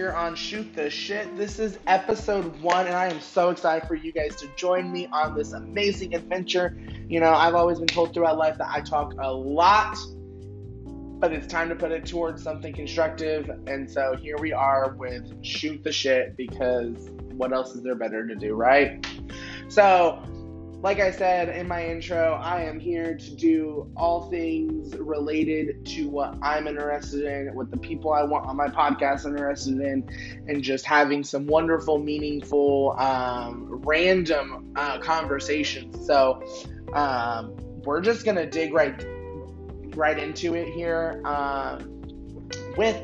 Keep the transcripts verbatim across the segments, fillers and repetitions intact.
here on Shoot the Shit. This is episode one, and I am so excited for you guys to join me on this amazing adventure. You know, I've always been told throughout life that I talk a lot, but it's time to put it towards something constructive. And so here we are with Shoot the Shit, because what else is there better to do, right? So, like I said in my intro, I am here to do all things related to what I'm interested in, what the people I want on my podcast are interested in, and just having some wonderful, meaningful, um, random uh, conversations. So um, we're just going to dig right, right into it here uh, with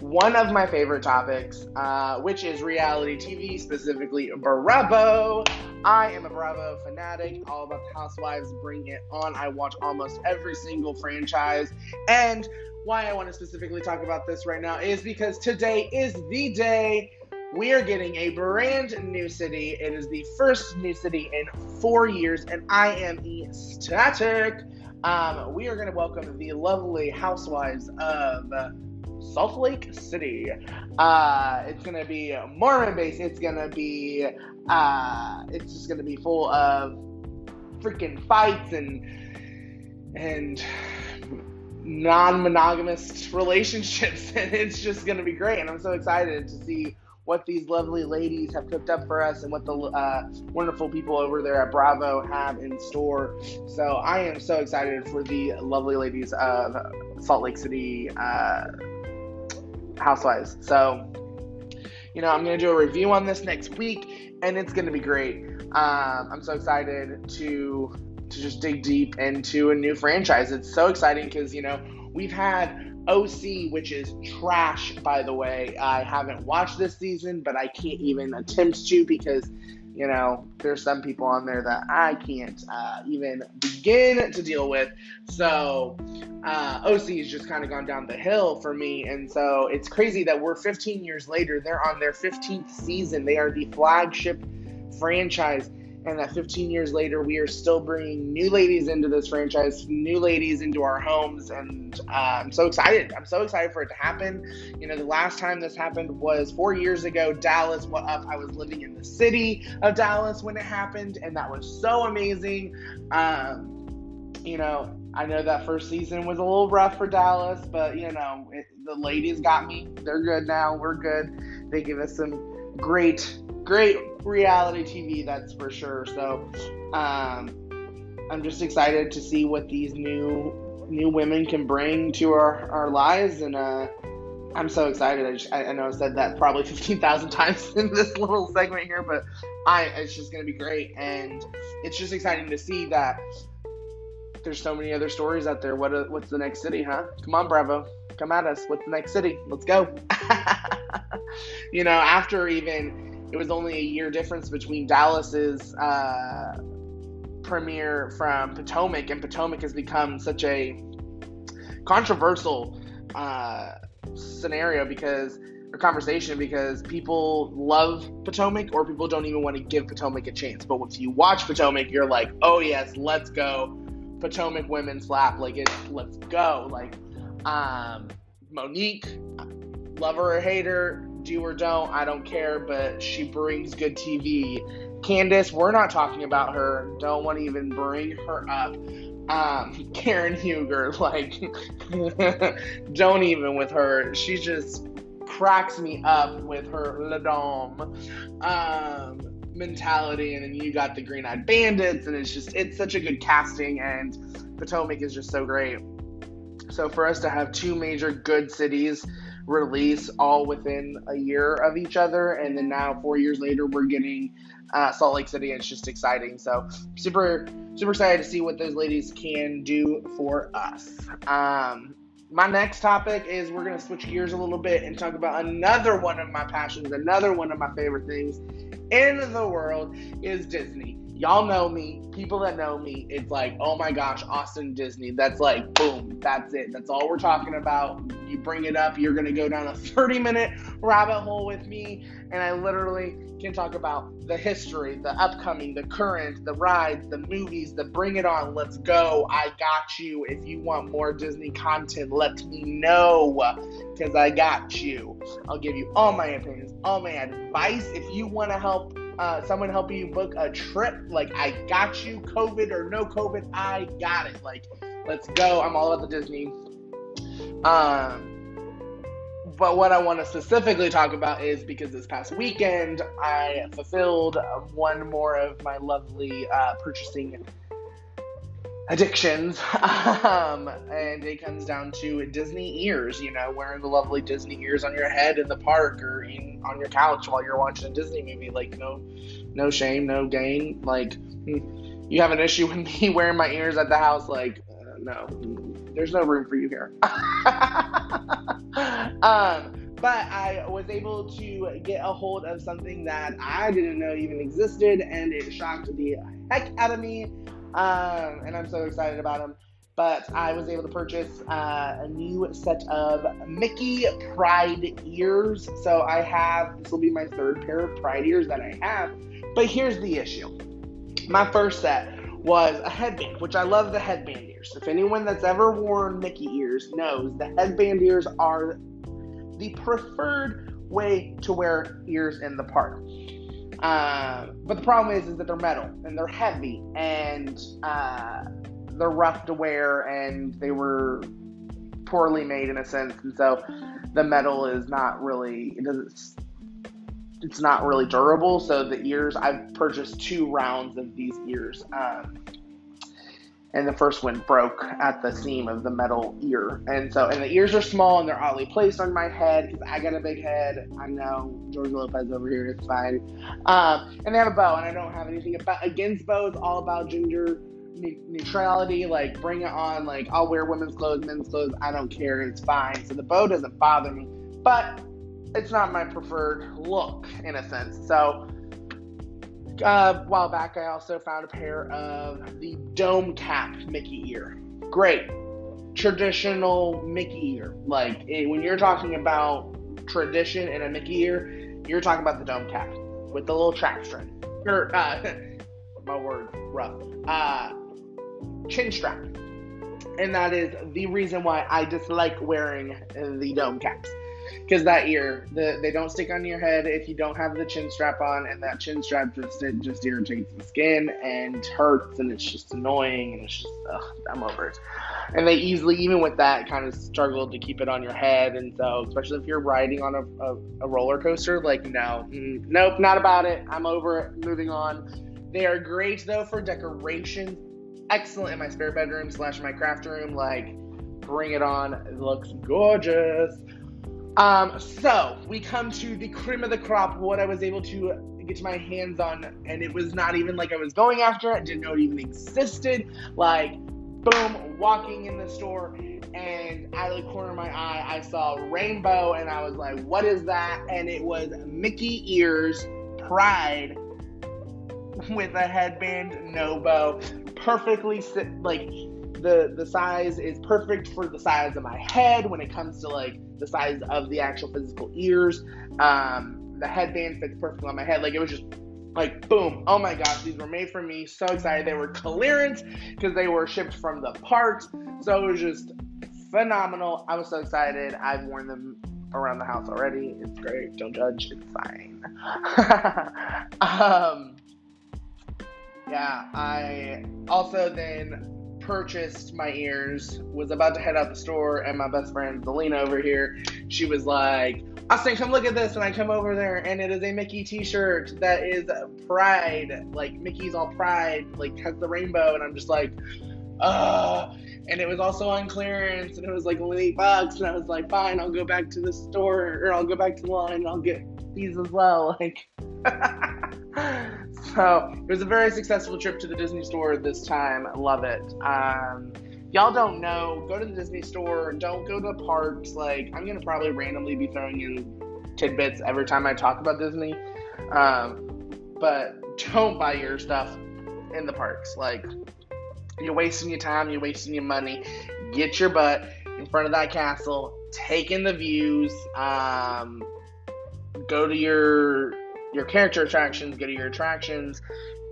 one of my favorite topics, uh, which is reality T V, specifically Bravo. I am a Bravo fanatic, all about the housewives, bring it on. I watch almost every single franchise, and why I want to specifically talk about this right now is because today is the day we are getting a brand new city. It is the first new city in four years, and I am ecstatic. Um, we are going to welcome the lovely housewives of Salt Lake City. Uh, it's going to be Mormon-based. It's going to be, uh, it's just going to be full of freaking fights and, and non-monogamous relationships. And it's just going to be great. And I'm so excited to see what these lovely ladies have cooked up for us and what the uh, wonderful people over there at Bravo have in store. So I am so excited for the lovely ladies of Salt Lake City, uh, housewives. So, you know, I'm going to do a review on this next week, and it's going to be great. Um, I'm so excited to to just dig deep into a new franchise. It's so exciting because, you know, we've had O C, which is trash, by the way. I haven't watched this season, but I can't even attempt to because, you know, there's some people on there that I can't uh, even begin to deal with. So uh, O C has just kind of gone down the hill for me. And so it's crazy that we're fifteen years later. They're on their fifteenth season. They are the flagship franchise. And that fifteen years later, we are still bringing new ladies into this franchise, new ladies into our homes. And uh, I'm so excited. I'm so excited for it to happen. You know, the last time this happened was four years ago. Dallas, what up? I was living in the city of Dallas when it happened. And that was so amazing. Um, you know, I know that first season was a little rough for Dallas, but, you know, it, the ladies got me. They're good now. We're good. They give us some great, great reality T V, that's for sure. So um, I'm just excited to see what these new new women can bring to our, our lives. And uh, I'm so excited. I, just, I, I know I said that probably fifteen thousand times in this little segment here, but I it's just going to be great. And it's just exciting to see that there's so many other stories out there. What What's the next city, huh? Come on, Bravo. Come at us. What's the next city? Let's go. You know, after even... It was only a year difference between Dallas's uh, premiere from Potomac, and Potomac has become such a controversial uh, scenario because, or conversation, because people love Potomac or people don't even want to give Potomac a chance. But if you watch Potomac, you're like, oh yes, let's go. Potomac women slap. Like, it's, let's go. Like, um, Monique, love her or hate her, do or don't, I don't care, but she brings good T V. Candace, we're not talking about her. Don't want to even bring her up. Um, Karen Huger, like, don't even with her. She just cracks me up with her la dame um, mentality. And then you got the Green Eyed Bandits, and it's just, it's such a good casting, and Potomac is just so great. So for us to have two major good cities release all within a year of each other, and then now four years later we're getting uh, Salt Lake City, and it's just exciting. So super super excited to see what those ladies can do for us. Um, my next topic is we're going to switch gears a little bit and talk about another one of my passions, another one of my favorite things in the world is Disney. y'all know me, people that know me, it's like, oh my gosh, Austin Disney, that's like, boom, that's it. That's all we're talking about. You bring it up, you're going to go down a thirty minute rabbit hole with me, and I literally can talk about the history, the upcoming, the current, the rides, the movies, the bring it on, let's go, I got you. If you want more Disney content, let me know, because I got you. I'll give you all my opinions, all my advice. If you want to help Uh, someone helping you book a trip, like, I got you. COVID or no COVID, I got it. Like, let's go. I'm all about the Disney. Um, but what I want to specifically talk about is because this past weekend, I fulfilled one more of my lovely uh, purchasing addictions. um, and it comes down to Disney ears, you know, wearing the lovely Disney ears on your head in the park or in, on your couch while you're watching a Disney movie. Like, no, no shame, no gain. Like, you have an issue with me wearing my ears at the house? Like, uh, no, there's no room for you here. um, But I was able to get a hold of something that I didn't know even existed, and it shocked the heck out of me. Um, and I'm so excited about them, but I was able to purchase uh, a new set of Mickey Pride ears. So I have, this will be my third pair of Pride ears that I have, but here's the issue. My first set was a headband, which I love the headband ears. If anyone that's ever worn Mickey ears knows, the headband ears are the preferred way to wear ears in the park. Uh, but the problem is, is that they're metal and they're heavy and uh, they're rough to wear, and they were poorly made in a sense. And so the metal is not really, it doesn't, it's not really durable. So the ears, I've purchased two rounds of these ears. Um, and the first one broke at the seam of the metal ear. And so, and the ears are small and they're oddly placed on my head because I got a big head. I know, George Lopez over here, it's fine. Um, and they have a bow, and I don't have anything about, against bows, all about gender ne- neutrality, like, bring it on. Like, I'll wear women's clothes, men's clothes, I don't care, it's fine. So the bow doesn't bother me, but it's not my preferred look in a sense. So, Uh, a while back, I also found a pair of the dome cap Mickey ear. Great. Traditional Mickey ear. Like, it, when you're talking about tradition in a Mickey ear, you're talking about the dome cap with the little trap strap. Or, uh, my word, rough. Uh, chin strap. And that is the reason why I dislike wearing the dome caps. Because that ear, the, they don't stick on your head if you don't have the chin strap on, and that chin strap just it just irritates the skin and hurts, and it's just annoying, and it's just, ugh, I'm over it. And they easily, even with that, kind of struggle to keep it on your head, and so, especially if you're riding on a, a, a roller coaster, like, no, mm, nope, not about it, I'm over it, moving on. They are great, though, for decoration, excellent in my spare bedroom slash my craft room, like, bring it on, it looks gorgeous. Um, so we come to the cream of the crop, what I was able to get my hands on, and it was not even like I was going after it, didn't know it even existed, like, boom, walking in the store, and out of the corner of my eye, I saw rainbow, and I was like, what is that? And it was Mickey ears Pride with a headband, no bow, perfectly, like, the, the size is perfect for the size of my head when it comes to, like, the size of the actual physical ears. Um, the headband fits perfectly on my head. Like, it was just like, boom. Oh my gosh, these were made for me. So excited. They were clearance because they were shipped from the parks. So it was just phenomenal. I was so excited. I've worn them around the house already. It's great. Don't judge. It's fine. um, yeah, I also then purchased my ears, was about to head out the store, and my best friend Zelina over here, she was like, Austin, come look at this, and I come over there, and it is a Mickey t-shirt that is Pride, like, Mickey's all Pride, like, has the rainbow, and I'm just like, uh and it was also on clearance, and it was like only eight bucks, and I was like, fine, I'll go back to the store, or I'll go back to the line, and I'll get these as well, like, so it was a very successful trip to the Disney store this time. Love it. Um, y'all don't know, go to the Disney store. Don't go to parks. Like, I'm going to probably randomly be throwing in tidbits every time I talk about Disney. Um, but don't buy your stuff in the parks. Like, you're wasting your time, you're wasting your money. Get your butt in front of that castle, take in the views, um, go to your your character attractions, go to your attractions.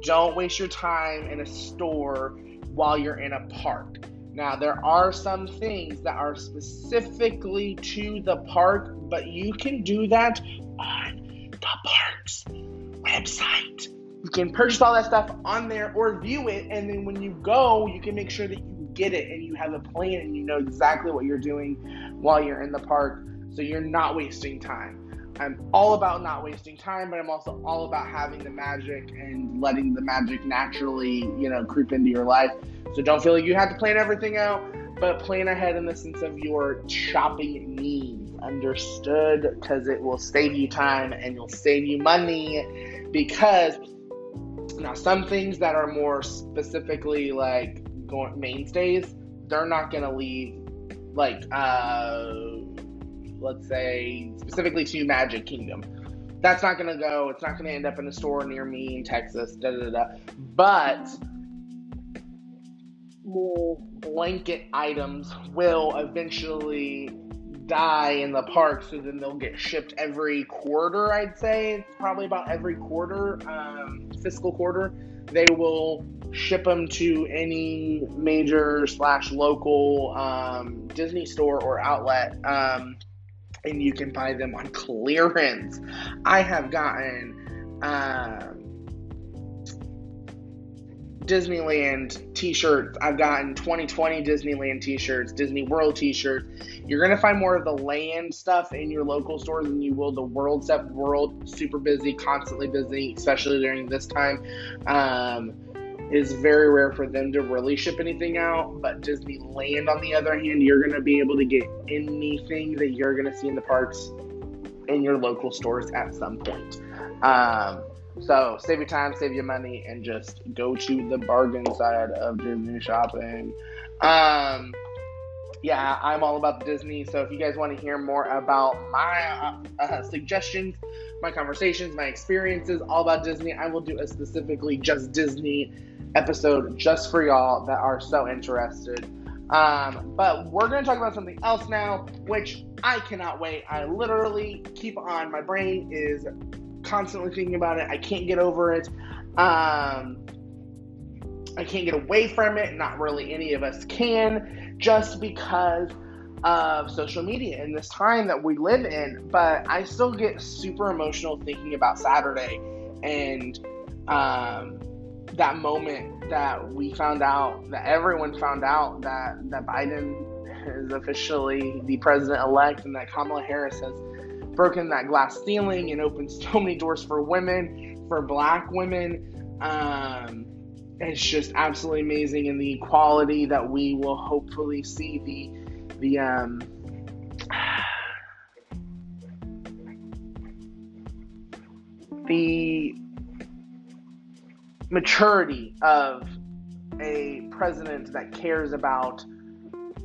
Don't waste your time in a store while you're in a park. Now, there are some things that are specifically to the park, but you can do that on the park's website. You can purchase all that stuff on there or view it, and then when you go, you can make sure that you get it and you have a plan and you know exactly what you're doing while you're in the park, so you're not wasting time. I'm all about not wasting time, but I'm also all about having the magic and letting the magic naturally, you know, creep into your life. So don't feel like you have to plan everything out, but plan ahead in the sense of your shopping needs. Understood? Because it will save you time and you'll save you money. Because now some things that are more specifically like going mainstays, they're not going to leave like, uh... let's say, specifically to Magic Kingdom. That's not going to go. It's not going to end up in a store near me in Texas, da-da-da-da. But more blanket items will eventually die in the park, so then they'll get shipped every quarter, I'd say. It's probably about every quarter, um, fiscal quarter. They will ship them to any major slash local um, Disney store or outlet. Um, And you can buy them on clearance. I have gotten um, Disneyland t-shirts. I've gotten twenty twenty Disneyland t-shirts, Disney World t-shirts. You're going to find more of the land stuff in your local stores than you will the world stuff. World, super busy, constantly busy, especially during this time. Um, It's very rare for them to really ship anything out, but Disneyland, on the other hand, you're going to be able to get anything that you're going to see in the parks in your local stores at some point. Um, so save your time, save your money, and just go to the bargain side of Disney shopping. Um, yeah, I'm all about Disney, so if you guys want to hear more about my uh, uh, suggestions, my conversations, my experiences, all about Disney, I will do a specifically just Disney episode just for y'all that are so interested. Um, but we're going to talk about something else now, which I cannot wait. I literally keep on. My brain is constantly thinking about it. I can't get over it. Um, I can't get away from it. Not really any of us can, just because of social media in this time that we live in. But I still get super emotional thinking about Saturday and um, that moment that we found out, that everyone found out that, that Biden is officially the president-elect and that Kamala Harris has broken that glass ceiling and opened so many doors for women, for Black women. Um, it's just absolutely amazing, and the equality that we will hopefully see, the The, um, the maturity of a president that cares about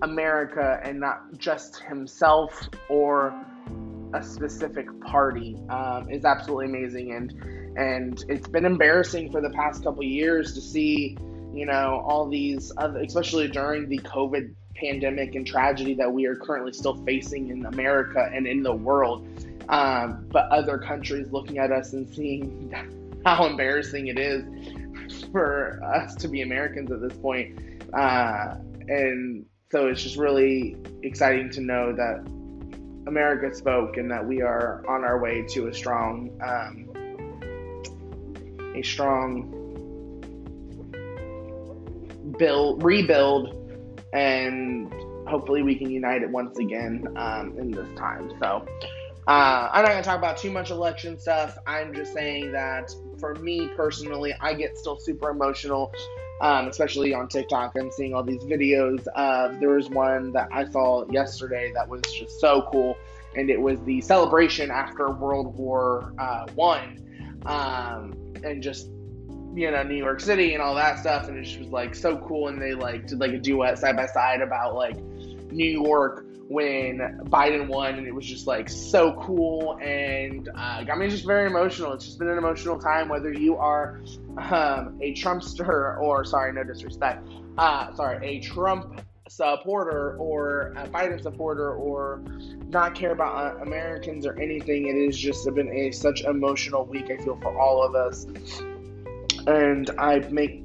America and not just himself or a specific party um, is absolutely amazing. And, and it's been embarrassing for the past couple of years to see, you know, all these other, especially during the COVID pandemic and tragedy that we are currently still facing in America and in the world, um, but other countries looking at us and seeing how embarrassing it is for us to be Americans at this point. Uh, and so it's just really exciting to know that America spoke and that we are on our way to a strong, um, a strong build, rebuild, and hopefully we can unite it once again um, in this time. So uh, I'm not going to talk about too much election stuff. I'm just saying that for me personally, I get still super emotional, um, especially on TikTok. I'm seeing all these videos. Of, there was one that I saw yesterday that was just so cool, and it was the celebration after World War uh, One, um, and just, you know, New York City and all that stuff, and it just was like so cool. And they like did like a duet side by side about like New York when Biden won, and it was just like so cool, and uh, got me just very emotional. It's just been an emotional time, whether you are um, a Trumpster or, sorry, no disrespect, uh, sorry, a Trump supporter or a Biden supporter or not care about uh, Americans or anything. It has just been a such emotional week, I feel, for all of us. And I make,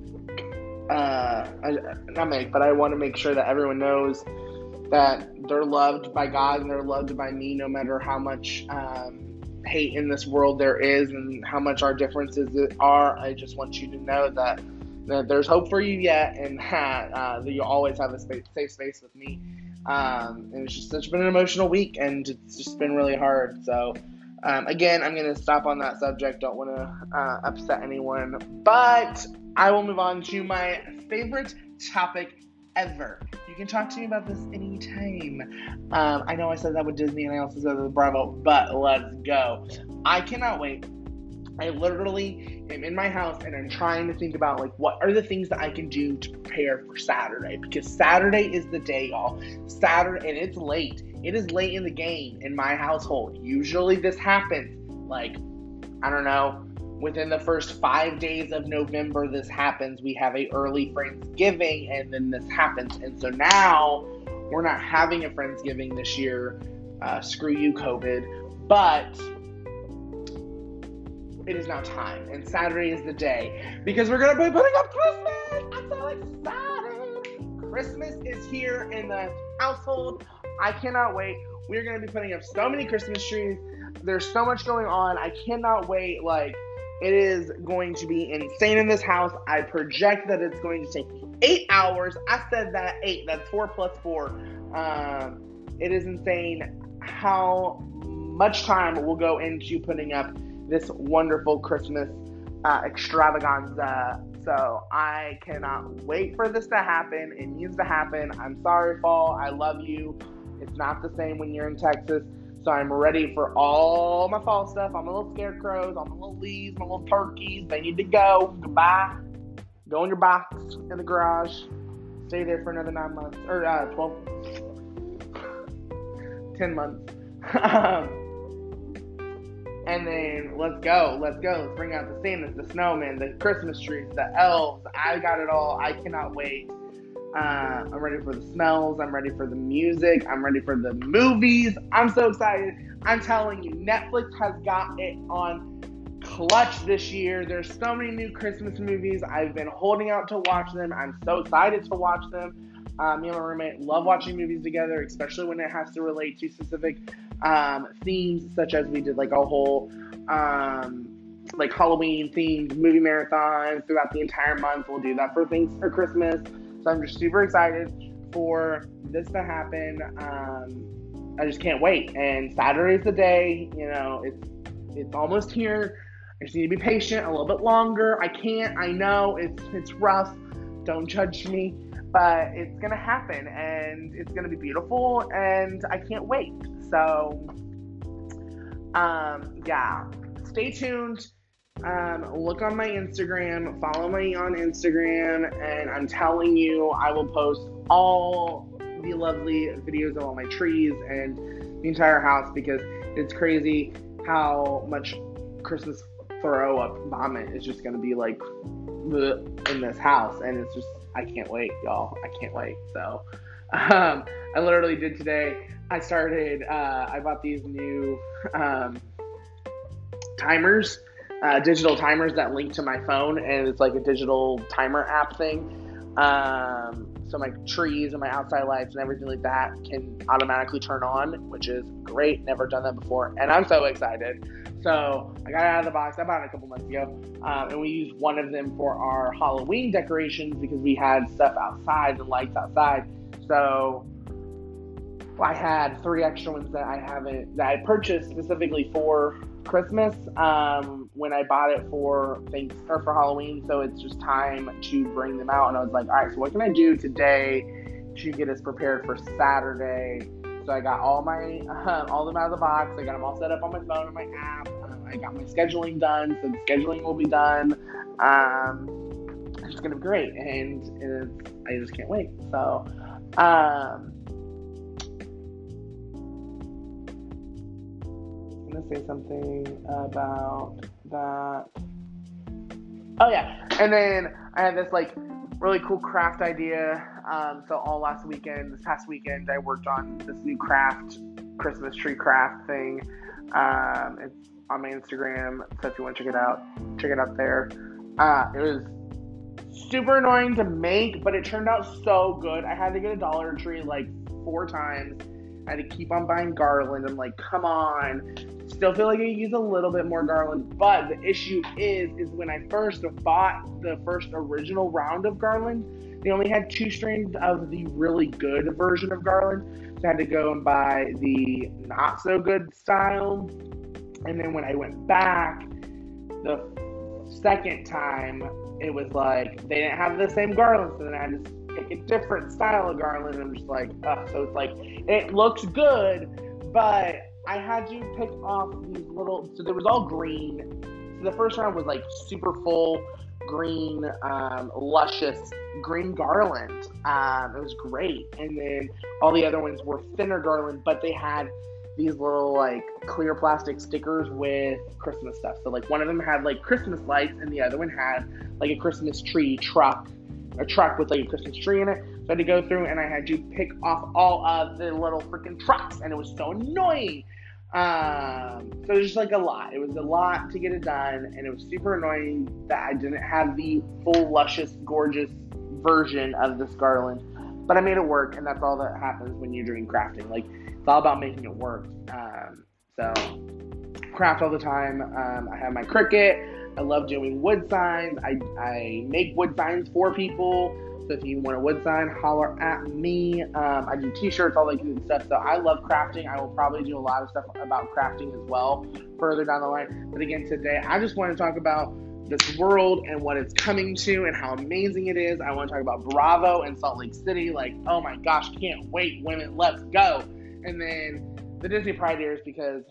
uh, I, not make, but I want to make sure that everyone knows that they're loved by God and they're loved by me, no matter how much um, hate in this world there is and how much our differences are. I just want you to know that, that there's hope for you yet, and that, uh, that you'll always have a space, safe space with me. Um, and it's just it's been an emotional week, and it's just been really hard. So um, again, I'm going to stop on that subject. Don't want to uh, upset anyone, but I will move on to my favorite topic ever. You can talk to me about this anytime. Um, I know I said that with Disney and I also said that with Bravo, but let's go. I cannot wait. I literally am in my house and I'm trying to think about, like, what are the things that I can do to prepare for Saturday? Because Saturday is the day, y'all. Saturday, and it's late. It is late in the game in my household. Usually this happens, like, I don't know, within the first five days of November, this happens. We have a early Friendsgiving, and then this happens. And so now we're not having a Friendsgiving this year. Uh, screw you, COVID. But it is now time, and Saturday is the day, because we're going to be putting up Christmas. I'm so excited. Christmas is here in the household. I cannot wait. We're going to be putting up so many Christmas trees. There's so much going on. I cannot wait. Like, it is going to be insane in this house. I project that it's going to take eight hours. I said that eight. That's four plus four. Um, it is insane how much time will go into putting up this wonderful Christmas uh, extravaganza. So I cannot wait for this to happen. It needs to happen. I'm sorry, Fall. I love you. It's not the same when you're in Texas. So I'm ready for all my fall stuff. I'm a little scarecrows. I'm a little leaves. My little turkeys. They need to go. Goodbye. Go in your box in the garage. Stay there for another nine months. Or uh, twelve. ten months. And then let's go. Let's go. Let's bring out the Santas, the snowmen, the Christmas trees, the elves. I got it all. I cannot wait. Uh, I'm ready for the smells. I'm ready for the music. I'm ready for the movies. I'm so excited. I'm telling you, Netflix has got it on clutch this year. There's so many new Christmas movies. I've been holding out to watch them. I'm so excited to watch them. Uh, me and my roommate love watching movies together, especially when it has to relate to specific um, themes, such as we did like a whole um, like Halloween themed movie marathon throughout the entire month. We'll do that for things for Christmas. So I'm just super excited for this to happen. Um, I just can't wait. And Saturday's the day. You know, it's it's almost here. I just need to be patient a little bit longer. I can't. I know it's it's rough. Don't judge me. But it's gonna happen, and it's gonna be beautiful, and I can't wait. So, um, yeah. Stay tuned. Um, look on my Instagram, follow me on Instagram, and I'm telling you, I will post all the lovely videos of all my trees and the entire house, because it's crazy how much Christmas throw up vomit is just going to be like in this house. And it's just, I can't wait, y'all. I can't wait. So, um, I literally did today. I started, uh, I bought these new, um, timers. Uh, digital timers that link to my phone, and it's like a digital timer app thing. Um, so my trees and my outside lights and everything like that can automatically turn on, which is great. Never done that before, and I'm so excited. So I got it out of the box. I bought it a couple months ago, um, and we used one of them for our Halloween decorations because we had stuff outside and lights outside. So I had three extra ones that I haven't that I purchased specifically for Christmas um, when I bought it for thanks or for Halloween, so it's just time to bring them out. And I was like, all right, so what can I do today to get us prepared for Saturday? So I got all my uh, all them out of the box. I got them all set up on my phone and my app. Um, I got my scheduling done, so the scheduling will be done. Um, it's gonna be great, and it's, I just can't wait. So. Um, going to say something about that. Oh, yeah. And then I had this, like, really cool craft idea. Um, so all last weekend, this past weekend, I worked on this new craft, Christmas tree craft thing. Um, it's on my Instagram. So if you want to check it out, check it out there. Uh, it was super annoying to make, but it turned out so good. I had to get a Dollar Tree, like, four times. I had to keep on buying garland. I'm like, come on. Still feel like I use a little bit more garland. But the issue is, is when I first bought the first original round of garland, they only had two strings of the really good version of garland. So I had to go and buy the not so good style. And then when I went back the second time, it was like, they didn't have the same garland. So then I had to a different style of garland, and I'm just like, ugh. So it's like, it looks good, but I had you pick off these little, so there was all green. So the first round was like super full green, um, luscious green garland. Um, it was great. And then all the other ones were thinner garland, but they had these little like clear plastic stickers with Christmas stuff. So like one of them had like Christmas lights, and the other one had like a Christmas tree truck. A truck with like a Christmas tree in it. So I had to go through and I had you pick off all of the little freaking trucks, and it was so annoying. Um, so it was just like a lot. It was a lot to get it done, and it was super annoying that I didn't have the full, luscious, gorgeous version of this garland. But I made it work, and that's all that happens when you're doing crafting. Like, it's all about making it work. Um, so craft all the time. Um, I have my Cricut. I love doing wood signs. I, I make wood signs for people. So if you want a wood sign, holler at me. Um, I do t-shirts, all that good stuff. So I love crafting. I will probably do a lot of stuff about crafting as well further down the line. But again, today, I just want to talk about this world and what it's coming to and how amazing it is. I want to talk about Bravo and Salt Lake City. Like, oh my gosh, can't wait, women, let's go. And then the Disney Pride Years, because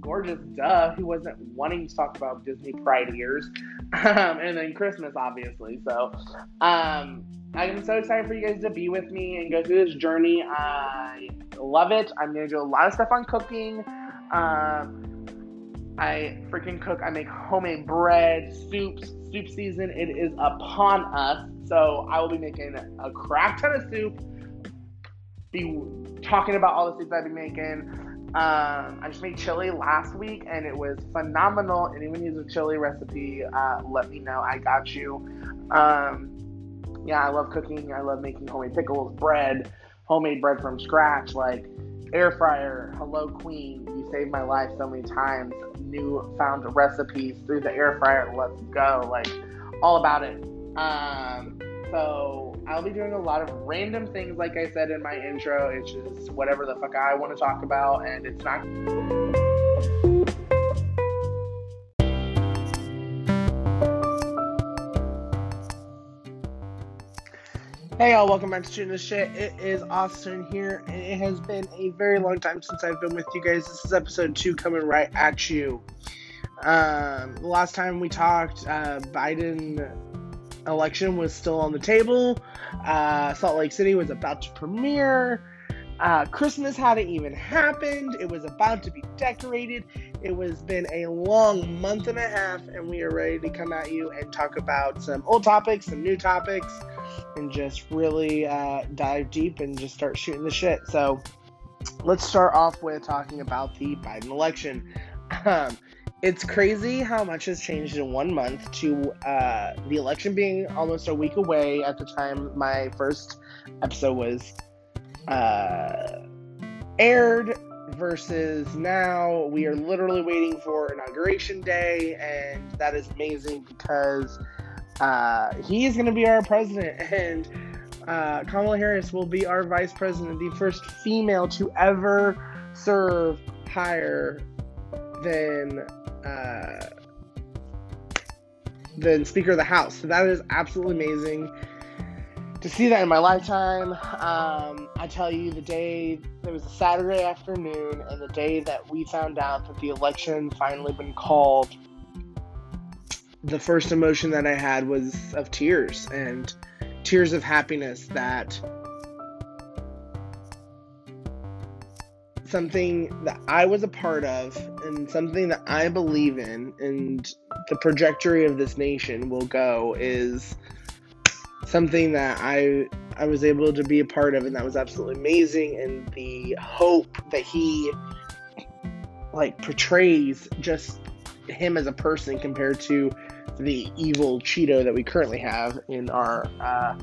gorgeous, duh, who wasn't wanting to talk about Disney Pride Years? Um, and then Christmas, obviously. So um, I'm so excited for you guys to be with me and go through this journey. I love it. I'm going to do a lot of stuff on cooking. Um, I freaking cook. I make homemade bread, soups. Soup season, it is upon us. So I will be making a crap ton of soup. Be talking about all the soups I've been making. Um, I just made chili last week, and it was phenomenal. Anyone needs a chili recipe, uh, let me know. I got you. Um, yeah, I love cooking. I love making homemade pickles, bread, homemade bread from scratch, like air fryer. Hello, queen. You saved my life so many times. New found recipes through the air fryer. Let's go. Like, all about it. Um, so... I'll be doing a lot of random things, like I said in my intro. It's just whatever the fuck I want to talk about, and it's not... Hey y'all, welcome back to Shooting the Shit. It is Austin here, and it has been a very long time since I've been with you guys. This is episode two coming right at you. Um, the last time we talked, uh, Biden... election was still on the table. Uh, Salt Lake City was about to premiere. Uh, Christmas hadn't even happened. It was about to be decorated. It has been a long month and a half, and we are ready to come at you and talk about some old topics, some new topics, and just really uh, dive deep and just start shooting the shit. So let's start off with talking about the Biden election. Um, It's crazy how much has changed in one month to uh, the election being almost a week away at the time my first episode was uh, aired versus now we are literally waiting for Inauguration Day, and that is amazing because uh, he is going to be our president, and uh, Kamala Harris will be our vice president, the first female to ever serve higher than... Uh, the Speaker of the House. So that is absolutely amazing to see that in my lifetime. Um, I tell you, the day, it was a Saturday afternoon, and the day that we found out that the election finally been called, the first emotion that I had was of tears, and tears of happiness that something that I was a part of and something that I believe in and the trajectory of this nation will go is something that I I was able to be a part of, and that was absolutely amazing. And the hope that he like portrays just him as a person compared to the evil Cheeto that we currently have in our uh,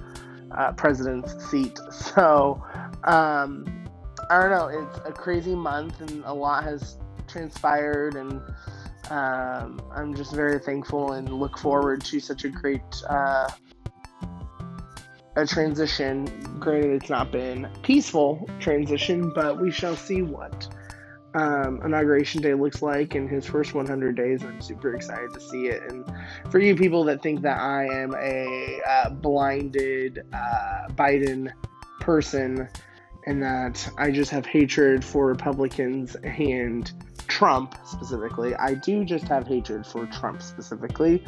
uh, president's seat. So, um... I don't know, it's a crazy month and a lot has transpired, and um, I'm just very thankful and look forward to such a great uh, a transition. Granted, it's not been peaceful transition, but we shall see what um, Inauguration Day looks like in his first one hundred days. I'm super excited to see it. And for you people that think that I am a uh, blinded uh, Biden person, and that I just have hatred for Republicans and Trump specifically. I do just have hatred for Trump specifically.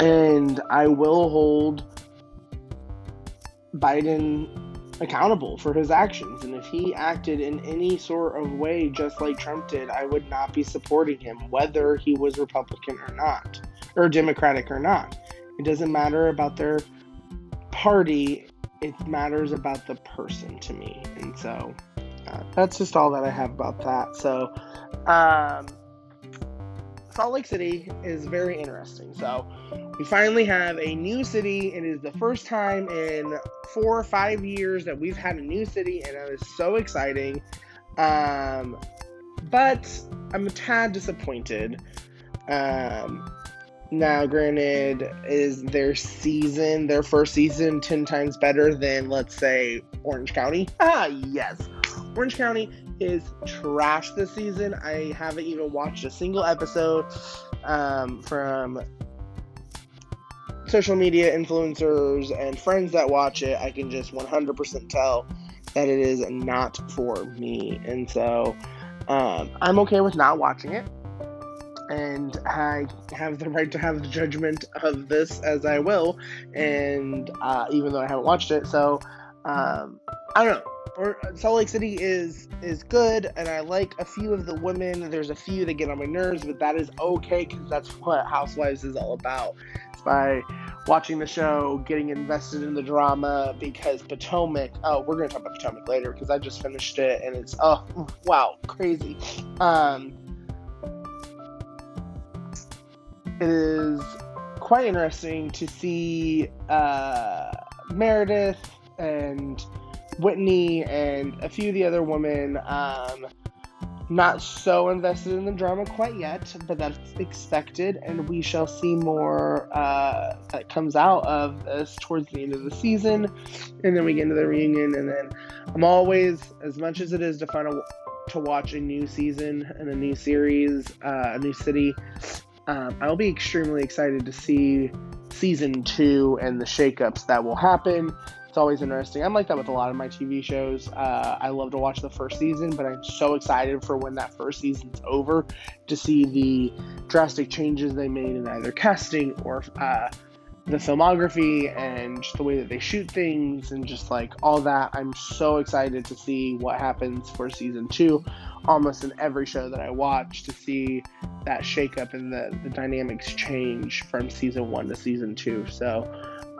And I will hold Biden accountable for his actions. And if he acted in any sort of way just like Trump did, I would not be supporting him, whether he was Republican or not, or Democratic or not. It doesn't matter about their party. It matters about the person to me. And so uh, that's just all that I have about that. So um, Salt Lake City is very interesting. So we finally have a new city. It is the first time in four or five years that we've had a new city, and it is so exciting. Um, but I'm a tad disappointed. Um Now, granted, is their season, their first season, ten times better than, let's say, Orange County? Ah, yes. Orange County is trash this season. I haven't even watched a single episode um, from social media influencers and friends that watch it. I can just one hundred percent tell that it is not for me. And so um, I'm okay with not watching it. And I have the right to have the judgment of this as I will, and uh, even though I haven't watched it, so um, I don't know. Or Salt Lake City is is good, and I like a few of the women. There's a few that get on my nerves, but that is okay because that's what Housewives is all about. It's by watching the show, getting invested in the drama. Because Potomac, oh, we're gonna talk about Potomac later because I just finished it, and it's oh wow, crazy. Um, It is quite interesting to see uh, Meredith and Whitney and a few of the other women um, not so invested in the drama quite yet, but that's expected, and we shall see more uh, that comes out of this towards the end of the season, and then we get into the reunion, and then I'm always, as much as it is to find a, to watch a new season and a new series, uh, a new city, Um, I'll be extremely excited to see season two and the shakeups that will happen. It's always interesting. I'm like that with a lot of my T V shows. Uh, I love to watch the first season, but I'm so excited for when that first season's over to see the drastic changes they made in either casting or uh, the filmography and just the way that they shoot things and just like all that. I'm so excited to see what happens for season two. Almost in every show that I watch to see that shakeup and the, the dynamics change from season one to season two. So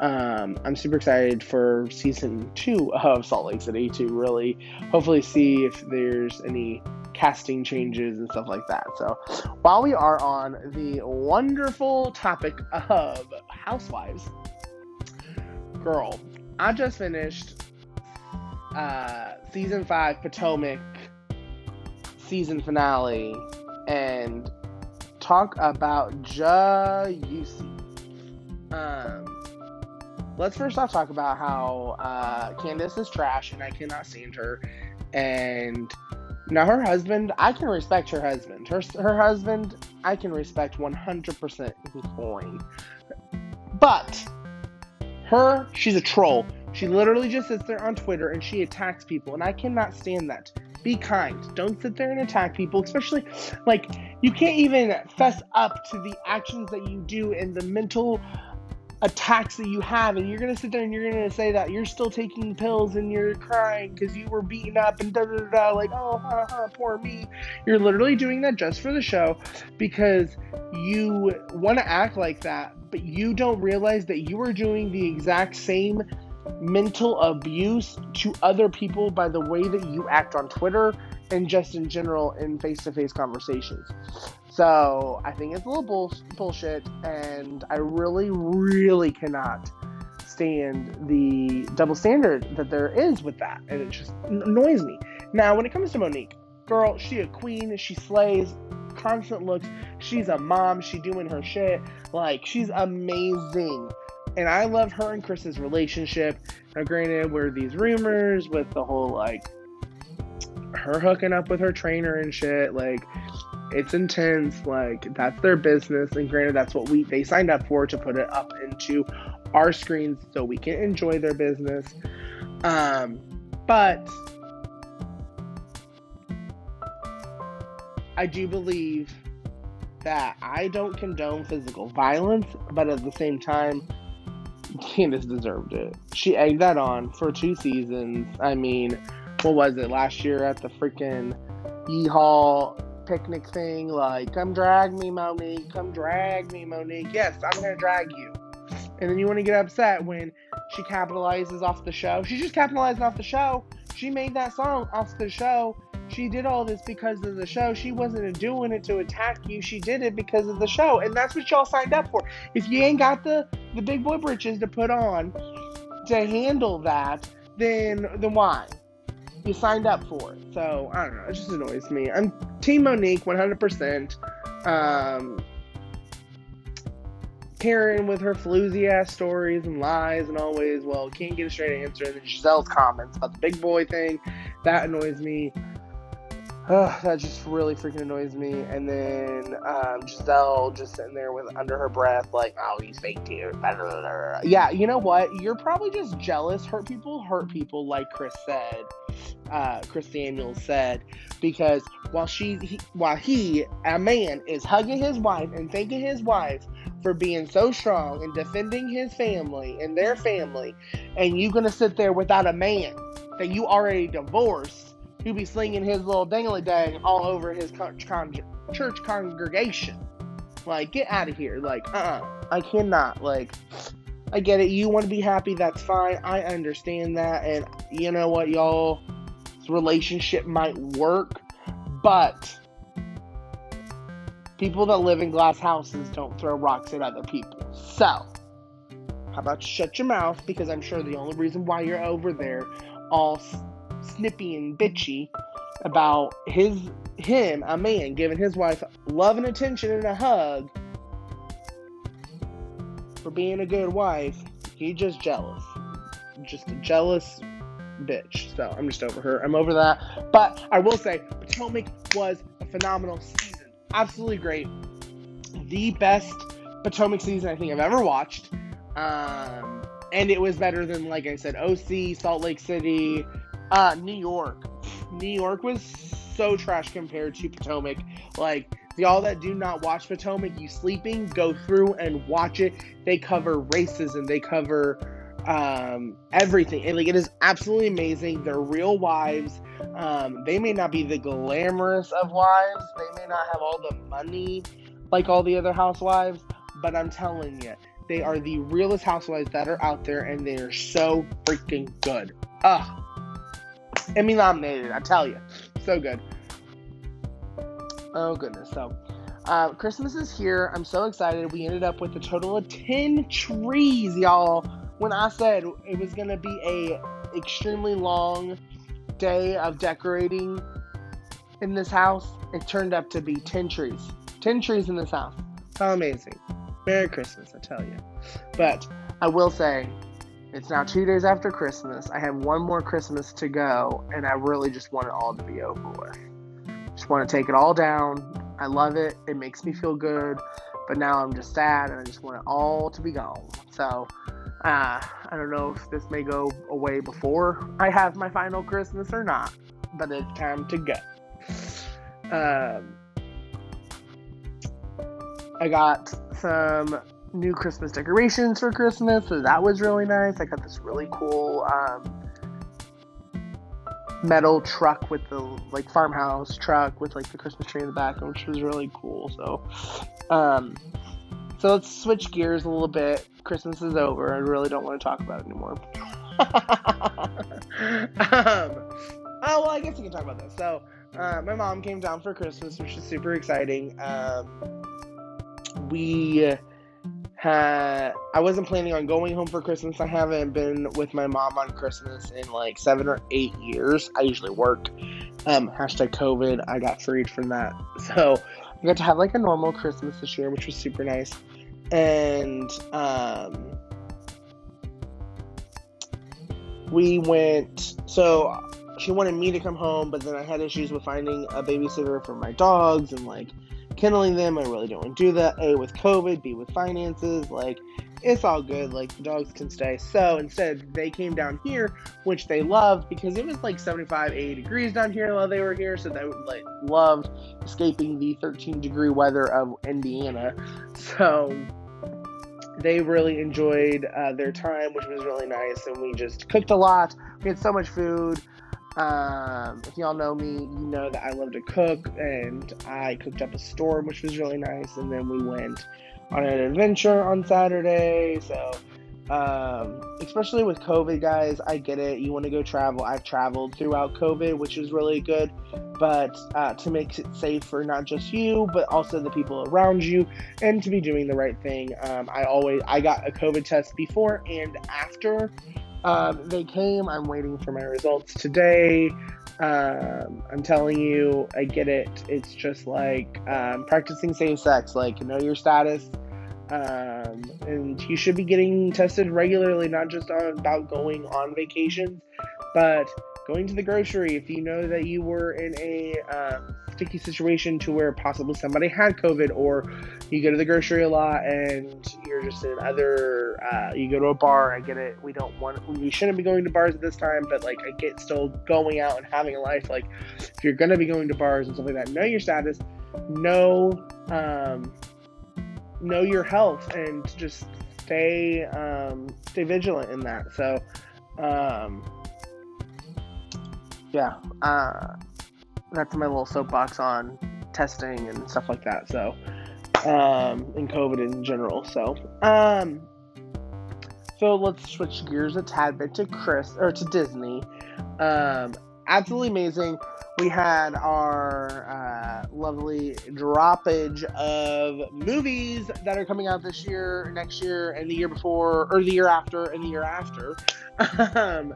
um, I'm super excited for season two of Salt Lake City to really hopefully see if there's any casting changes and stuff like that. So while we are on the wonderful topic of Housewives, girl, I just finished uh, season five Potomac season finale, and talk about juicy. Um, let's first off talk about how uh, Candace is trash, and I cannot stand her. And now her husband, I can respect her husband. Her her husband, I can respect one hundred percent coin. But her, she's a troll. She literally just sits there on Twitter and she attacks people, and I cannot stand that. Be kind. Don't sit there and attack people, especially, like, you can't even fess up to the actions that you do and the mental attacks that you have, and you're going to sit there and you're going to say that you're still taking pills and you're crying because you were beaten up and da da da, like, oh, ha, ha, poor me. You're literally doing that just for the show because you want to act like that, but you don't realize that you are doing the exact same mental abuse to other people by the way that you act on Twitter and just in general in face-to-face conversations. So I think it's a little bull- bullshit, and I really, really cannot stand the double standard that there is with that, and it just annoys me. Now, when it comes to Monique, girl, she a queen, she slays, constant looks, she's a mom, she doing her shit, like, she's amazing. And I love her and Chris's relationship. Now, granted, were these rumors with the whole, like, her hooking up with her trainer and shit, like, it's intense, like, that's their business, and granted, that's what we, they signed up for, to put it up into our screens so we can enjoy their business, um, but I do believe that I don't condone physical violence, but at the same time, Candace deserved it. She egged that on for two seasons. I mean, what was it, last year at the freaking Yeehaw picnic thing? Like, come drag me, Monique. Come drag me, Monique. Yes, I'm going to drag you. And then you want to get upset when she capitalizes off the show. She's just capitalizing off the show. She made that song off the show. She did all this because of the show. She wasn't doing it to attack you. She did it because of the show. And that's what y'all signed up for. If you ain't got the, the big boy britches to put on to handle that, then then why? You signed up for it. So, I don't know. It just annoys me. I'm Team Monique, one hundred percent. Um, Karen with her floozy-ass stories and lies and always, well, can't get a straight answer. And then Giselle's comments about the big boy thing. That annoys me. Ugh, that just really freaking annoys me. And then um, Giselle just sitting there with under her breath, like, oh, he's fake too. Yeah, you know what? You're probably just jealous. Hurt people hurt people, like Chris said. Uh, Chris Daniels said, because while she, he, while he, a man, is hugging his wife and thanking his wife for being so strong and defending his family and their family, and you gonna sit there without a man that you already divorced, who be slinging his little dangly-dang all over his con- con- church congregation. Like, get out of here. Like, uh-uh. I cannot. Like, I get it. You want to be happy. That's fine. I understand that. And you know what, y'all? This relationship might work. But people that live in glass houses don't throw rocks at other people. So, how about you shut your mouth? Because I'm sure the only reason why you're over there all snippy and bitchy about his him a man giving his wife love and attention and a hug for being a good wife, he just jealous just a jealous bitch. So I'm just over her. I'm over that. But I will say Potomac was a phenomenal season. Absolutely great. The best Potomac season I think I've ever watched, um, and it was better than, like I said, O C, Salt Lake City, Uh, New York. New York was so trash compared to Potomac. Like, y'all that do not watch Potomac, you sleeping, go through and watch it. They cover racism. They cover um, everything. And, like, it is absolutely amazing. They're real wives. Um, they may not be the glamorous of wives. They may not have all the money like all the other housewives. But I'm telling you, they are the realest housewives that are out there. And they are so freaking good. Ugh. Emmy nominated, I tell you. So good. Oh, goodness. So, uh, Christmas is here. I'm so excited. We ended up with a total of ten trees, y'all. When I said it was going to be a extremely long day of decorating in this house, it turned up to be ten trees. ten trees in this house. How amazing. Merry Christmas, I tell you. But I will say, it's now two days after Christmas. I have one more Christmas to go, and I really just want it all to be over with. Just want to take it all down. I love it. It makes me feel good, but now I'm just sad, and I just want it all to be gone. So, uh, I don't know if this may go away before I have my final Christmas or not, but it's time to go. Um, I got some new Christmas decorations for Christmas, so that was really nice. I got this really cool um, metal truck with the, like, farmhouse truck with, like, the Christmas tree in the back, which was really cool. So, um, so let's switch gears a little bit. Christmas is over. I really don't want to talk about it anymore. um, oh, well, I guess we can talk about this. So, uh, my mom came down for Christmas, which is super exciting. Um, we had, I wasn't planning on going home for Christmas. I haven't been with my mom on Christmas in like seven or eight years. I usually worked. Um, hashtag COVID. I got freed from that. So I got to have like a normal Christmas this year, which was super nice. And, um, we went, so she wanted me to come home, but then I had issues with finding a babysitter for my dogs and, like, kindling them. I really don't want to do that. A, with COVID, B, with finances, like, it's all good. Like, the dogs can stay. So instead, they came down here, which they loved because it was like seventy-five, eighty degrees down here while they were here. So they, like, loved escaping the thirteen degree weather of Indiana. So they really enjoyed uh, their time, which was really nice, and we just cooked a lot. We had so much food. Um, if y'all know me, you know that I love to cook, and I cooked up a storm, which was really nice, and then we went on an adventure on Saturday. So, um, especially with COVID, guys, I get it. You want to go travel. I've traveled throughout COVID, which is really good, but uh, to make it safe for not just you, but also the people around you, and to be doing the right thing. Um, I always, I got a COVID test before and after um, they came. I'm waiting for my results today. Um, I'm telling you, I get it. It's just like um, practicing safe sex, like, know your status. Um, and you should be getting tested regularly, not just on, about going on vacation, but going to the grocery. If you know that you were in a um, sticky situation to where possibly somebody had COVID, or you go to the grocery a lot and you're just in other, uh, you go to a bar, I get it. We don't want, we shouldn't be going to bars at this time, but, like, I get still going out and having a life. Like, if you're going to be going to bars and stuff like that, know your status, know, um, know your health, and just stay, um, stay vigilant in that. So, um, yeah, uh, that's my little soapbox on testing and stuff like that. So, um, and COVID in general. So, um, so let's switch gears a tad bit to Chris or to Disney. Um, absolutely amazing. We had our uh, lovely droppage of movies that are coming out this year, next year, and the year before, or the year after, and the year after. um,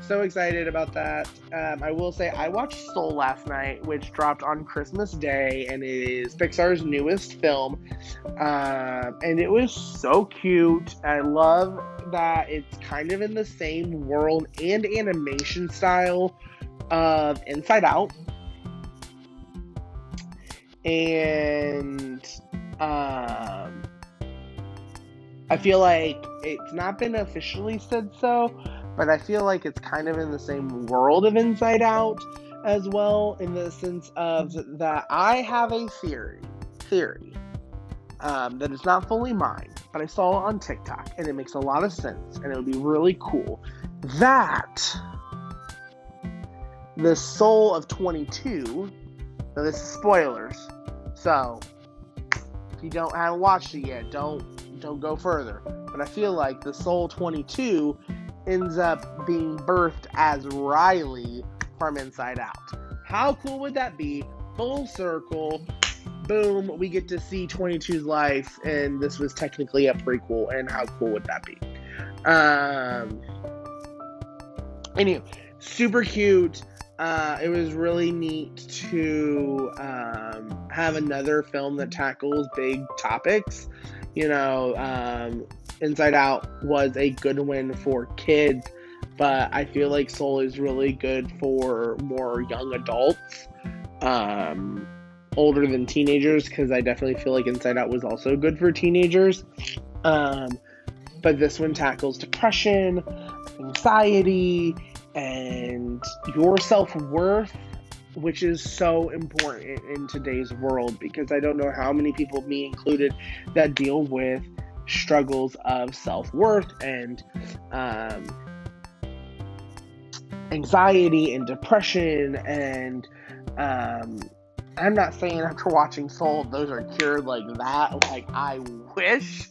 so excited about that. Um, I will say I watched Soul last night, which dropped on Christmas Day, and it is Pixar's newest film. Um, and it was so cute. I love that it's kind of in the same world and animation style of Inside Out, and um, I feel like it's not been officially said so, but I feel like it's kind of in the same world of Inside Out as well, in the sense of that I have a theory, theory um, that is not fully mine, but I saw it on TikTok, and it makes a lot of sense, and it would be really cool that the Soul of twenty-two, now this is spoilers, so if you don't haven't watched it yet, don't don't go further, but I feel like the Soul twenty-two ends up being birthed as Riley from Inside Out. How cool would that be? Full circle, boom, we get to see twenty-two's life, and this was technically a prequel, and how cool would that be? Um, anyway, super cute. Uh, it was really neat to um, have another film that tackles big topics. You know, um, Inside Out was a good win for kids, but I feel like Soul is really good for more young adults, um, older than teenagers, because I definitely feel like Inside Out was also good for teenagers. Um, but this one tackles depression, anxiety, and your self-worth, which is so important in today's world, because I don't know how many people, me included, that deal with struggles of self-worth and um, anxiety and depression. And um, I'm not saying after watching Soul, those are cured like that. Like, I wish.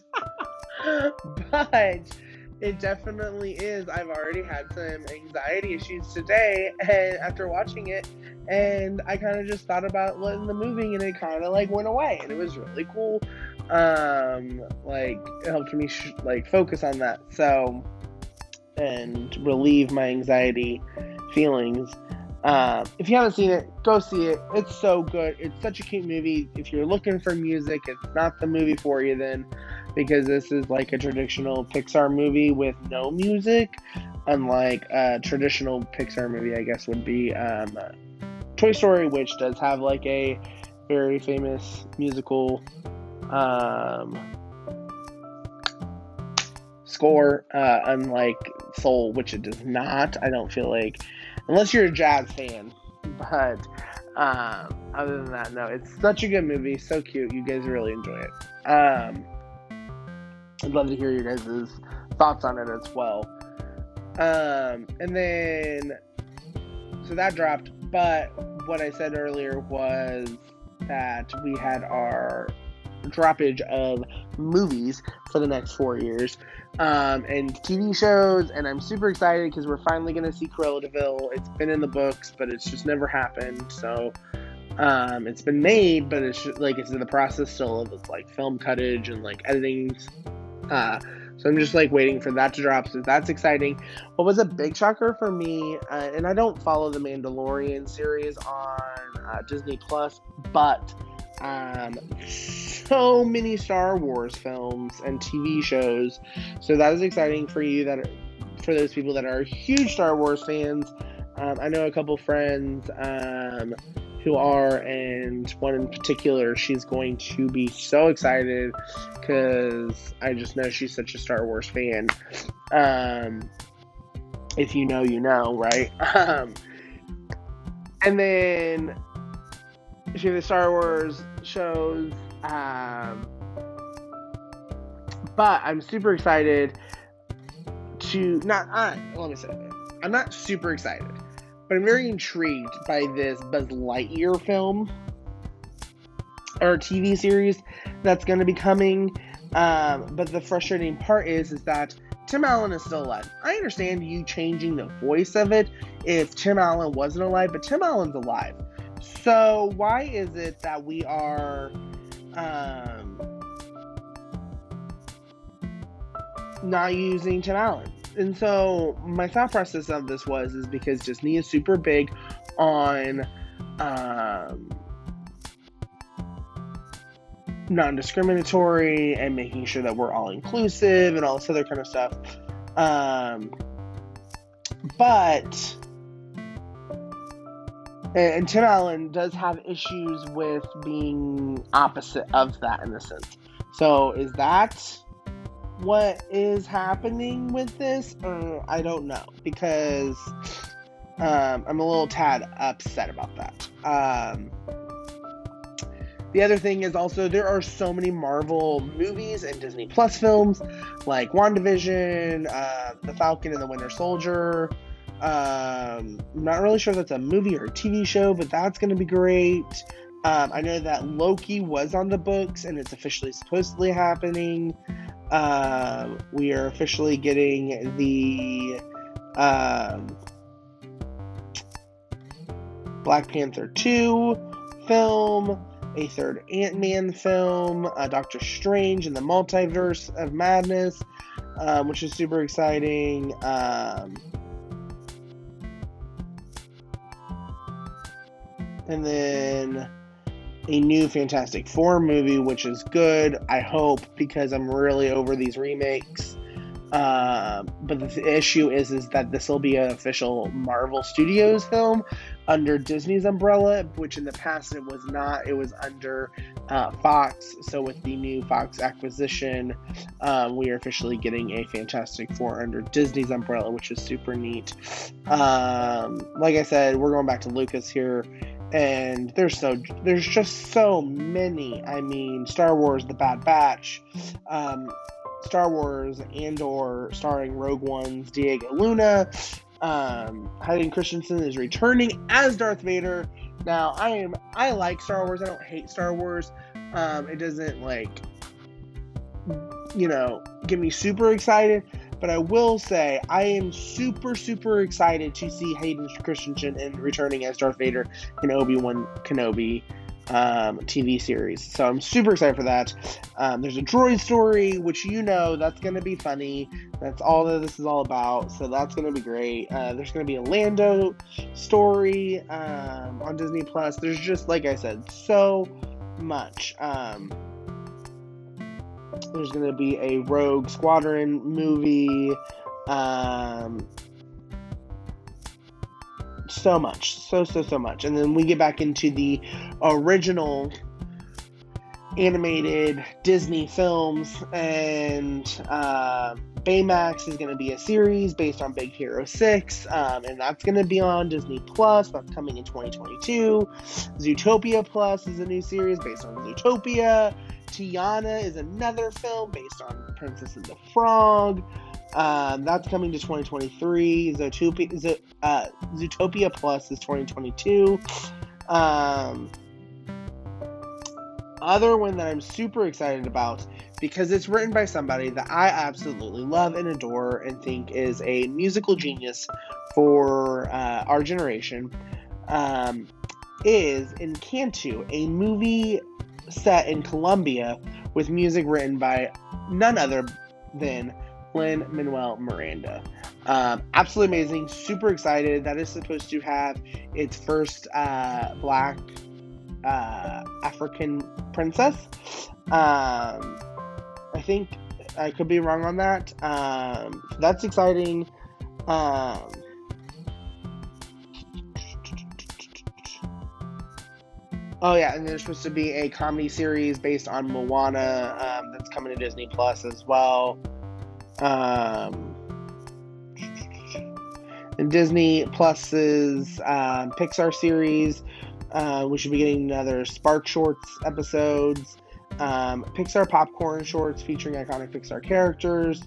But it definitely is. I've already had some anxiety issues today and after watching it. And I kind of just thought about letting the movie, and it kind of like went away, and it was really cool. Um, like it helped me sh- like focus on that, so, and relieve my anxiety feelings. Uh, if you haven't seen it, go see it. It's so good. It's such a cute movie. If you're looking for music, it's not the movie for you then, because this is like a traditional Pixar movie with no music, unlike a traditional Pixar movie, I guess, would be um, Toy Story, which does have like a very famous musical um, score, uh, unlike Soul, which it does not. I don't feel like... Unless you're a jazz fan, but um, other than that, no, it's such a good movie, so cute, you guys really enjoy it. Um, I'd love to hear your guys' thoughts on it as well. Um, and then, so that dropped, but what I said earlier was that we had our droppage of movies for the next four years. Um, and T V shows, and I'm super excited because we're finally going to see Cruella de Vil. It's been in the books, but it's just never happened, so, um, it's been made, but it's just, like, it's in the process still of, it's, like, film cuttage and, like, editing, uh, so I'm just, like, waiting for that to drop, so that's exciting. What was a big shocker for me, uh, and I don't follow the Mandalorian series on, uh, Disney Plus, but, Um, so many Star Wars films and T V shows, so that is exciting for you that are, for those people that are huge Star Wars fans. Um, I know a couple friends um, who are, and one in particular, she's going to be so excited because I just know she's such a Star Wars fan. Um, if you know, you know, right? Um, and then she has the Star Wars shows, um, but I'm super excited to, not, uh, let me say that. I'm not super excited, but I'm very intrigued by this Buzz Lightyear film, or T V series, that's going to be coming, um, but the frustrating part is, is that Tim Allen is still alive. I understand you changing the voice of it if Tim Allen wasn't alive, but Tim Allen's alive. So why is it that we are um, not using Tim Allen? And so my thought process of this was is because Disney is super big on um, non-discriminatory and making sure that we're all inclusive and all this other kind of stuff. Um, but... And Tim Allen does have issues with being opposite of that in a sense. So is that what is happening with this? Or I don't know, because um, I'm a little tad upset about that. Um, the other thing is also there are so many Marvel movies and Disney Plus films like WandaVision, uh, The Falcon and the Winter Soldier. Um, I'm not really sure if that's a movie or a T V show, but that's going to be great. Um, I know that Loki was on the books, and it's officially supposedly happening. Um, we are officially getting the um, Black Panther two film, a third Ant-Man film, uh, Doctor Strange and the Multiverse of Madness, um, which is super exciting. Um... And then a new Fantastic Four movie, which is good, I hope, because I'm really over these remakes. Uh, but the issue is, is that this will be an official Marvel Studios film under Disney's umbrella, which in the past it was not. It was under uh, Fox. So with the new Fox acquisition, um, we are officially getting a Fantastic Four under Disney's umbrella, which is super neat. Um, like I said, we're going back to Lucas here. And there's so there's just so many. I mean, Star Wars, The Bad Batch, um, Star Wars, Andor, starring Rogue One's Diego Luna. Um, Hayden Christensen is returning as Darth Vader. Now, I am I like Star Wars. I don't hate Star Wars. Um, it doesn't, like, you know, get me super excited. But I will say, I am super, super excited to see Hayden Christensen in returning as Darth Vader in Obi-Wan Kenobi um, T V series. So I'm super excited for that. Um, there's a droid story, which, you know, that's going to be funny. That's all that this is all about. So that's going to be great. Uh, there's going to be a Lando story um, on Disney Plus. There's just, like I said, so much. Um, There's going to be a Rogue Squadron movie. Um, so much. So, so, so much. And then we get back into the original animated Disney films. And uh, Baymax is going to be a series based on Big Hero six. Um, and that's going to be on Disney Plus. That's coming in twenty twenty-two. Zootopia Plus is a new series based on Zootopia. Tiana is another film based on Princess and the Frog. Um, that's coming to twenty twenty-three. Zootopia, Z- uh, Zootopia Plus is twenty twenty-two. Um, other one that I'm super excited about, because it's written by somebody that I absolutely love and adore and think is a musical genius for uh, our generation, um, is Encanto, a movie set in Colombia with music written by none other than Lin-Manuel Miranda. Um, absolutely amazing. Super excited. That is supposed to have its first uh, black uh, African princess. Um, I think I could be wrong on that. Um, so that's exciting. Um, Oh, yeah, and there's supposed to be a comedy series based on Moana um, that's coming to Disney Plus as well. Um, and Disney Plus's um, Pixar series, uh, we should be getting another Spark Shorts episodes. Um, Pixar Popcorn Shorts featuring iconic Pixar characters.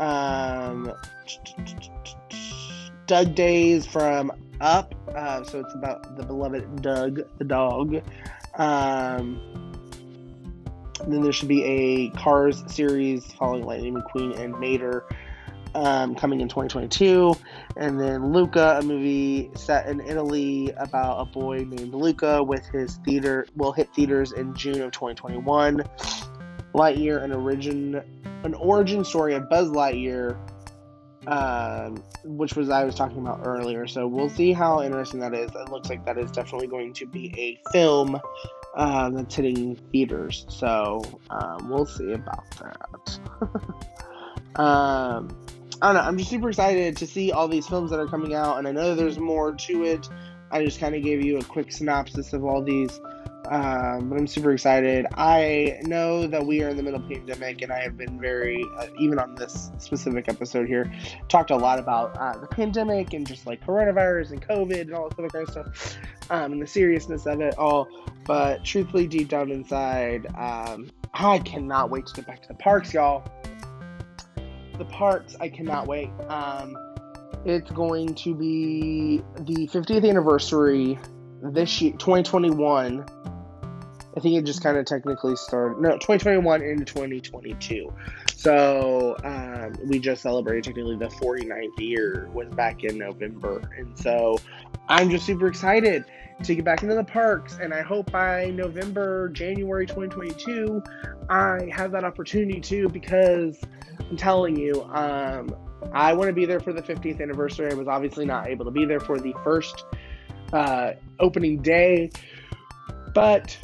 Um, Doug Days from Up, uh, so it's about the beloved Doug, the dog. Um, then there should be a Cars series following Lightning McQueen and Mater um, coming in twenty twenty-two. And then Luca, a movie set in Italy about a boy named Luca with his theater, will hit theaters in June of twenty twenty-one. Lightyear, an origin, an origin story of Buzz Lightyear, Um, which was I was talking about earlier, so we'll see how interesting that is. It looks like that is definitely going to be a film uh, that's hitting theaters, so um, we'll see about that. um, I don't know. I'm just super excited to see all these films that are coming out, and I know there's more to it. I just kind of gave you a quick synopsis of all these, um, but I'm super excited. I know that we are in the middle of a pandemic, and I have been very, uh, even on this specific episode here, talked a lot about uh, the pandemic and just like coronavirus and COVID and all this other kind of stuff, um, and the seriousness of it all. But truthfully, deep down inside, um, I cannot wait to get back to the parks, y'all. The parks, I cannot wait. Um, it's going to be the fiftieth anniversary this year, twenty twenty-one. I think it just kind of technically started, no, twenty twenty-one into twenty twenty-two. So, um, we just celebrated technically the forty-ninth year, was back in November. And so I'm just super excited to get back into the parks. And I hope by November, January twenty twenty-two, I have that opportunity too, because I'm telling you, um, I want to be there for the fiftieth anniversary. I was obviously not able to be there for the first uh, opening day, but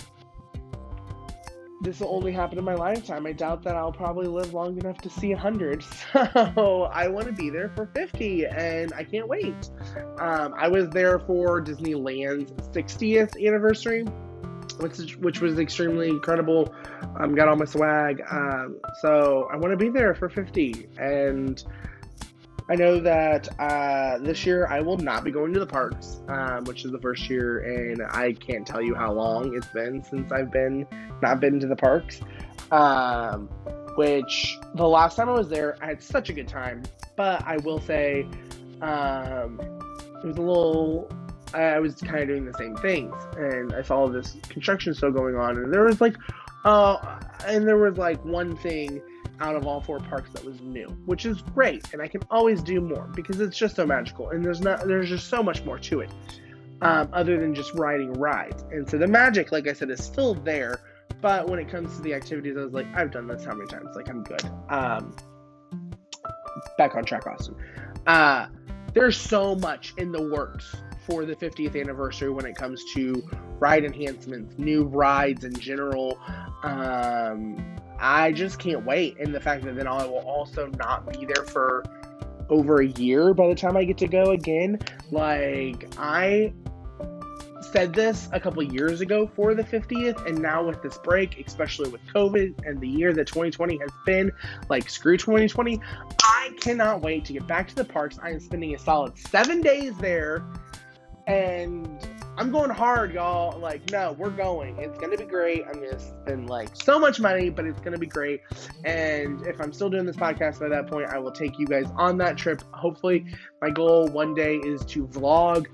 this will only happen in my lifetime. I doubt that I'll probably live long enough to see one hundred, so I want to be there for fifty, and I can't wait. Um, I was there for Disneyland's sixtieth anniversary, which, which was extremely incredible. Um, got all my swag, um, so I want to be there for fifty, and I know that uh, this year I will not be going to the parks, um, which is the first year, and I can't tell you how long it's been since I've been not been to the parks. Um, which the last time I was there, I had such a good time. But I will say, um, it was a little, I was kind of doing the same things, and I saw this construction still going on, and there was like, uh, and there was like one thing out of all four parks that was new, which is great, and I can always do more because it's just so magical, and there's not, there's just so much more to it, um, other than just riding rides. And so the magic, like I said, is still there, but when it comes to the activities, I was like, I've done this how many times? Like, I'm good. Um, back on track, Austin. Uh, there's so much in the works for the fiftieth anniversary when it comes to ride enhancements, new rides in general. Um, I just can't wait. And the fact that then I will also not be there for over a year by the time I get to go again. Like, I said this a couple years ago for the fiftieth, and now with this break, especially with COVID and the year that twenty twenty has been, like, screw twenty twenty. I cannot wait to get back to the parks. I am spending a solid seven days there, and I'm going hard, y'all. Like, no, we're going. It's going to be great. I'm going to spend, like, so much money, but it's going to be great. And if I'm still doing this podcast by that point, I will take you guys on that trip. Hopefully, my goal one day is to vlog,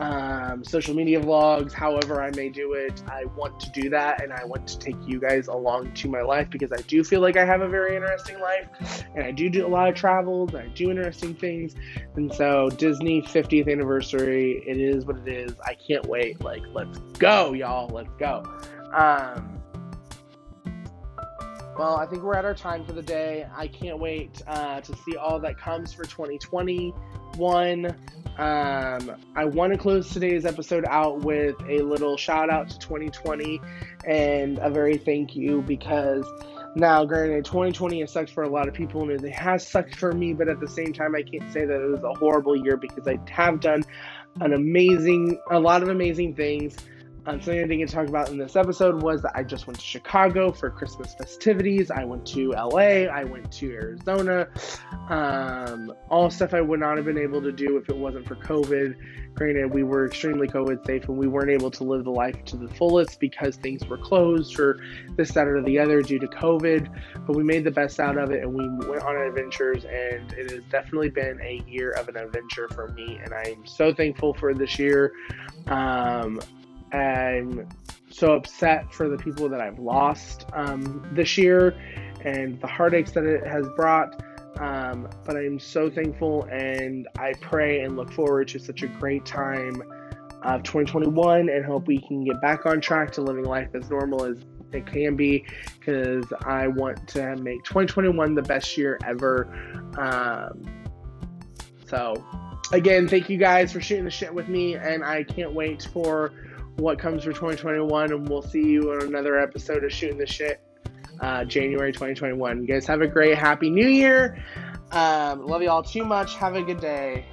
um, social media vlogs, however I may do it. I want to do that, and I want to take you guys along to my life, because I do feel like I have a very interesting life, and I do do a lot of travels, and I do interesting things. And so, Disney fiftieth anniversary, it is what it is. I can't wait. Like, let's go, y'all. Let's go. Um, well, I think we're at our time for the day. I can't wait uh, to see all that comes for twenty twenty-one. Um, I want to close today's episode out with a little shout out to twenty twenty and a very thank you, because now, granted, twenty twenty has sucked for a lot of people, and it has sucked for me, but at the same time, I can't say that it was a horrible year, because I have done an amazing, a lot of amazing things. Um, something I didn't get to talk about in this episode was that I just went to Chicago for Christmas festivities. I went to L A. I went to Arizona. Um, all stuff I would not have been able to do if it wasn't for COVID. Granted, we were extremely COVID safe, and we weren't able to live the life to the fullest because things were closed for this, that, or the other due to COVID. But we made the best out of it, and we went on adventures, and it has definitely been a year of an adventure for me, and I'm so thankful for this year. Um... I'm so upset for the people that I've lost um, this year, and the heartaches that it has brought, um, but I'm so thankful, and I pray and look forward to such a great time of twenty twenty-one, and hope we can get back on track to living life as normal as it can be, because I want to make twenty twenty-one the best year ever. Um, so again, thank you guys for shooting the shit with me, and I can't wait for what comes for twenty twenty-one, and we'll see you on another episode of Shooting the Shit, uh, January twenty twenty-one. You guys have a great, happy new year. Um, love you all too much. Have a good day.